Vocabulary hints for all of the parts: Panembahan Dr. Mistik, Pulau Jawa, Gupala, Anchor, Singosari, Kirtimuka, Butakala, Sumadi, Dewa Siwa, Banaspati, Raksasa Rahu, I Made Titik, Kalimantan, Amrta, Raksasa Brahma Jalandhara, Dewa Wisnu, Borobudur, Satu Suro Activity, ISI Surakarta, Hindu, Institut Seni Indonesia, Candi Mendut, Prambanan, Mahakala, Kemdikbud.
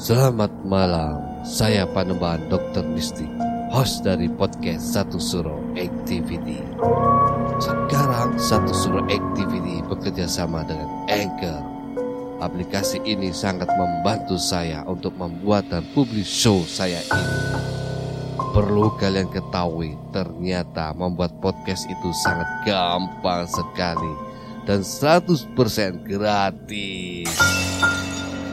Selamat malam, saya Panembahan Dr. Mistik, host dari podcast Satu Suro Activity. Sekarang Satu Suro Activity bekerja sama dengan Anchor. Aplikasi ini sangat membantu saya untuk membuat dan publish show saya ini. Perlu kalian ketahui, ternyata membuat podcast itu sangat gampang sekali dan 100% gratis.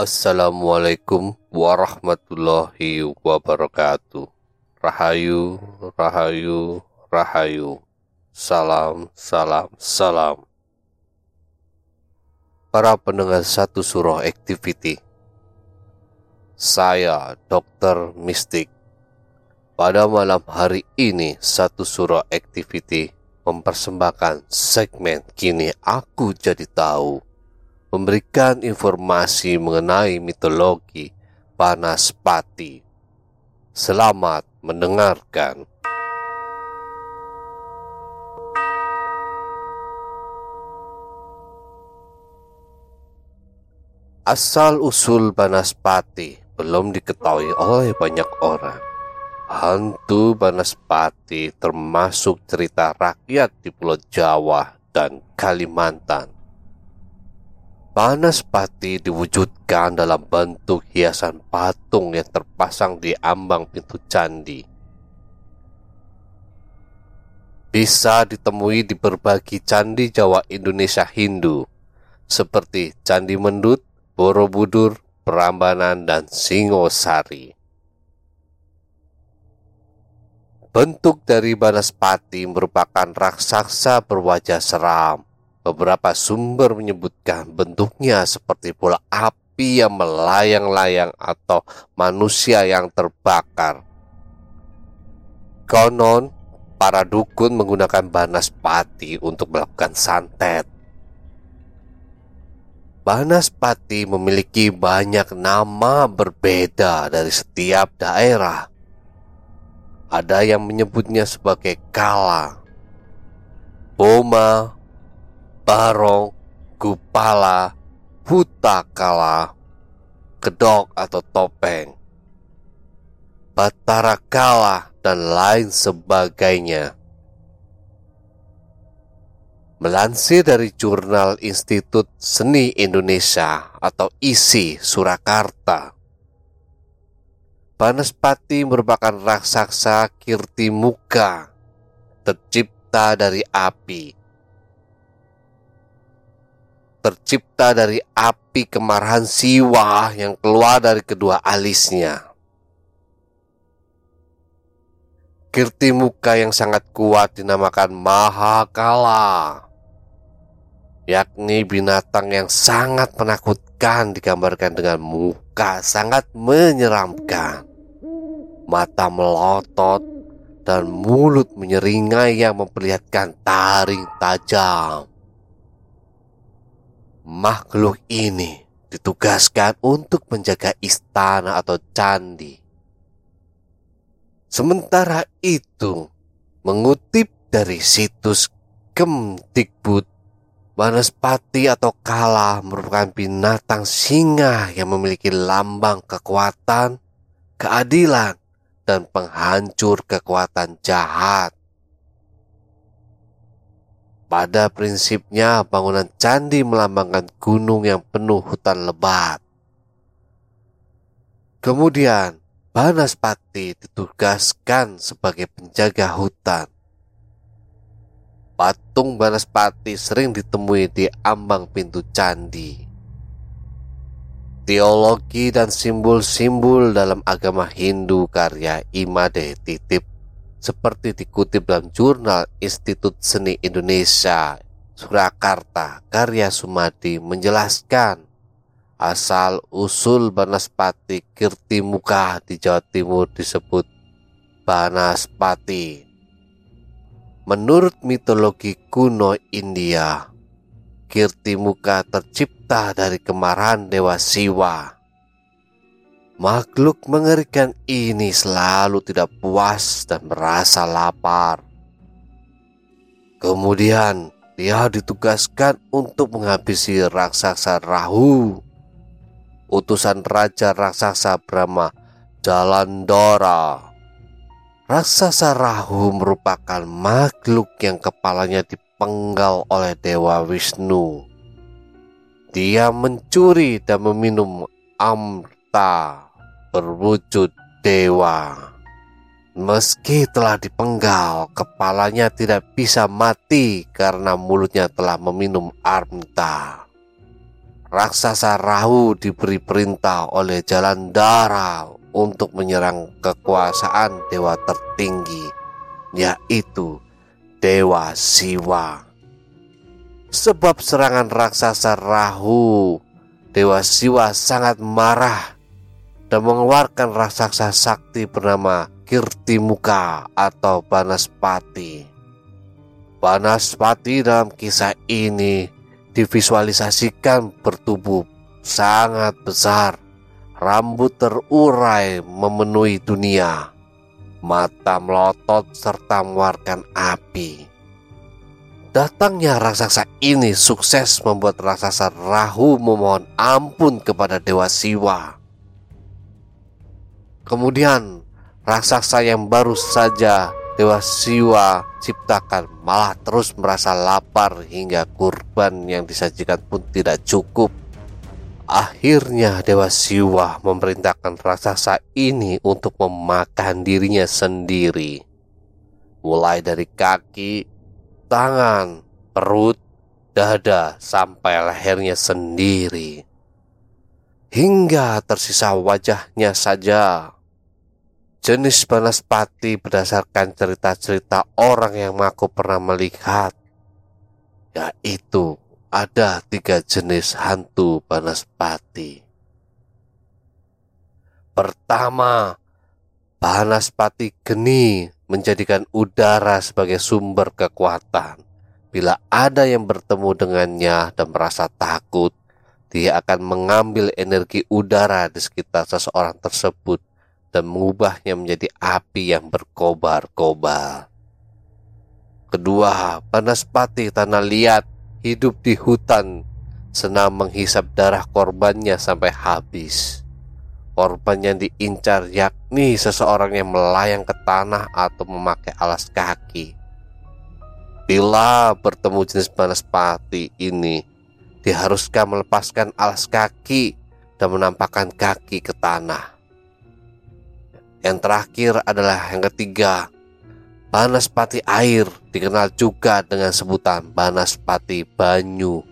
Assalamualaikum warahmatullahi wabarakatuh. Rahayu, rahayu, rahayu. Salam, salam, salam. Para pendengar Satu Suro Activity, saya Dr. Mistik. Pada malam hari ini Satu Suro Activity mempersembahkan segmen Kini Aku Jadi Tahu, memberikan informasi mengenai mitologi Banaspati. Selamat mendengarkan. Asal-usul Banaspati belum diketahui oleh banyak orang. Hantu Banaspati termasuk cerita rakyat di Pulau Jawa dan Kalimantan. Banaspati diwujudkan dalam bentuk hiasan patung yang terpasang di ambang pintu candi. Bisa ditemui di berbagai candi Jawa Indonesia Hindu, seperti Candi Mendut, Borobudur, Prambanan, dan Singosari. Bentuk dari Banaspati merupakan raksasa berwajah seram. Beberapa sumber menyebutkan bentuknya seperti bola api yang melayang-layang atau manusia yang terbakar. Konon, para dukun menggunakan Banaspati untuk melakukan santet. Banaspati memiliki banyak nama berbeda dari setiap daerah. Ada yang menyebutnya sebagai Kala, Boma, Barong, Gupala, Butakala, Kedok atau Topeng, Batara Kala, dan lain sebagainya. Melansir dari jurnal Institut Seni Indonesia atau ISI Surakarta, Banaspati merupakan raksasa Kirtimuka, tercipta dari api. Tercipta dari api kemarahan siwa yang keluar dari kedua alisnya. Kirtimuka yang sangat kuat dinamakan Mahakala, yakni binatang yang sangat menakutkan, digambarkan dengan muka sangat menyeramkan, mata melotot, dan mulut menyeringai yang memperlihatkan taring tajam. Makhluk ini ditugaskan untuk menjaga istana atau candi. Sementara itu, mengutip dari situs Kemdikbud, Banaspati atau Kala merupakan binatang singa yang memiliki lambang kekuatan, keadilan, dan penghancur kekuatan jahat. Pada prinsipnya, bangunan candi melambangkan gunung yang penuh hutan lebat. Kemudian Banaspati ditugaskan sebagai penjaga hutan. Patung Banaspati sering ditemui di ambang pintu candi. Teologi dan simbol-simbol dalam agama Hindu karya I Made Titik seperti dikutip dalam jurnal Institut Seni Indonesia Surakarta karya Sumadi menjelaskan asal usul Banaspati Kirtimuka di Jawa Timur disebut Banaspati. Menurut mitologi kuno India, Kirtimuka tercipta dari kemarahan Dewa Siwa. Makhluk mengerikan ini selalu tidak puas dan merasa lapar. Kemudian dia ditugaskan untuk menghabisi Raksasa Rahu, utusan Raja Raksasa Brahma Jalandhara. Raksasa Rahu merupakan makhluk yang kepalanya dipenggal oleh Dewa Wisnu. Dia mencuri dan meminum Amrta berwujud dewa. Meski telah dipenggal, kepalanya tidak bisa mati karena mulutnya telah meminum Amrta. Raksasa Rahu diberi perintah oleh Jalandhara untuk menyerang kekuasaan dewa tertinggi, yaitu Dewa Siwa. Sebab serangan Raksasa Rahu, Dewa Siwa sangat marah dan mengeluarkan raksasa sakti bernama Kirtimuka atau Banaspati. Banaspati dalam kisah ini divisualisasikan bertubuh sangat besar, rambut terurai memenuhi dunia, mata melotot serta mengeluarkan api. Datangnya raksasa ini sukses membuat Raksasa Rahu memohon ampun kepada Dewa Siwa. Kemudian raksasa yang baru saja Dewa Siwa ciptakan malah terus merasa lapar hingga kurban yang disajikan pun tidak cukup. Akhirnya Dewa Siwa memerintahkan raksasa ini untuk memakan dirinya sendiri, mulai dari kaki, tangan, perut, dada, sampai lehernya sendiri, hingga tersisa wajahnya saja. Jenis Banaspati berdasarkan cerita-cerita orang yang mengaku pernah melihat, yaitu ada 3 jenis hantu Banaspati. Pertama, Banaspati geni menjadikan udara sebagai sumber kekuatan. Bila ada yang bertemu dengannya dan merasa takut, dia akan mengambil energi udara di sekitar seseorang tersebut dan mengubahnya menjadi api yang berkobar-kobar. Kedua, Banaspati tanah liat hidup di hutan, senang menghisap darah korbannya sampai habis. Korban yang diincar yakni seseorang yang melayang ke tanah atau memakai alas kaki. Bila bertemu jenis Banaspati ini, diharuskan melepaskan alas kaki dan menampakkan kaki ke tanah. Yang terakhir adalah yang ketiga, Banaspati air, dikenal juga dengan sebutan Banaspati banyu,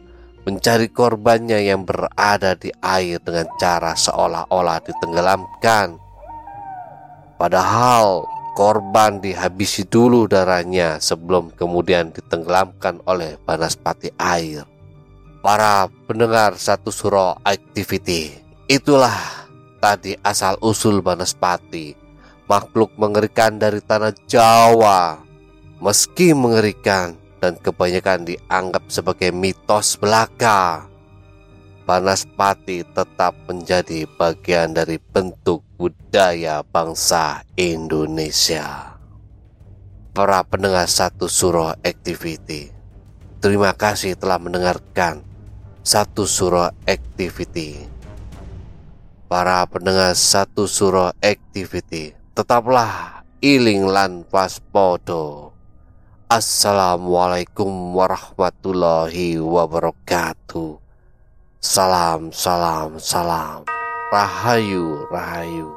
mencari korbannya yang berada di air dengan cara seolah-olah ditenggelamkan. Padahal korban dihabisi dulu darahnya sebelum kemudian ditenggelamkan oleh Banaspati air. Para pendengar Satu Suro Activity, itulah tadi asal-usul Banaspati, makhluk mengerikan dari tanah Jawa. Meski mengerikan dan kebanyakan dianggap sebagai mitos belaka, Banaspati tetap menjadi bagian dari bentuk budaya bangsa Indonesia. Para pendengar Satu Suro Activity, terima kasih telah mendengarkan Satu Suro Activity. Para pendengar Satu Suro Activity, tetaplah iling lan waspada. Assalamualaikum warahmatullahi wabarakatuh. Salam. Rahayu.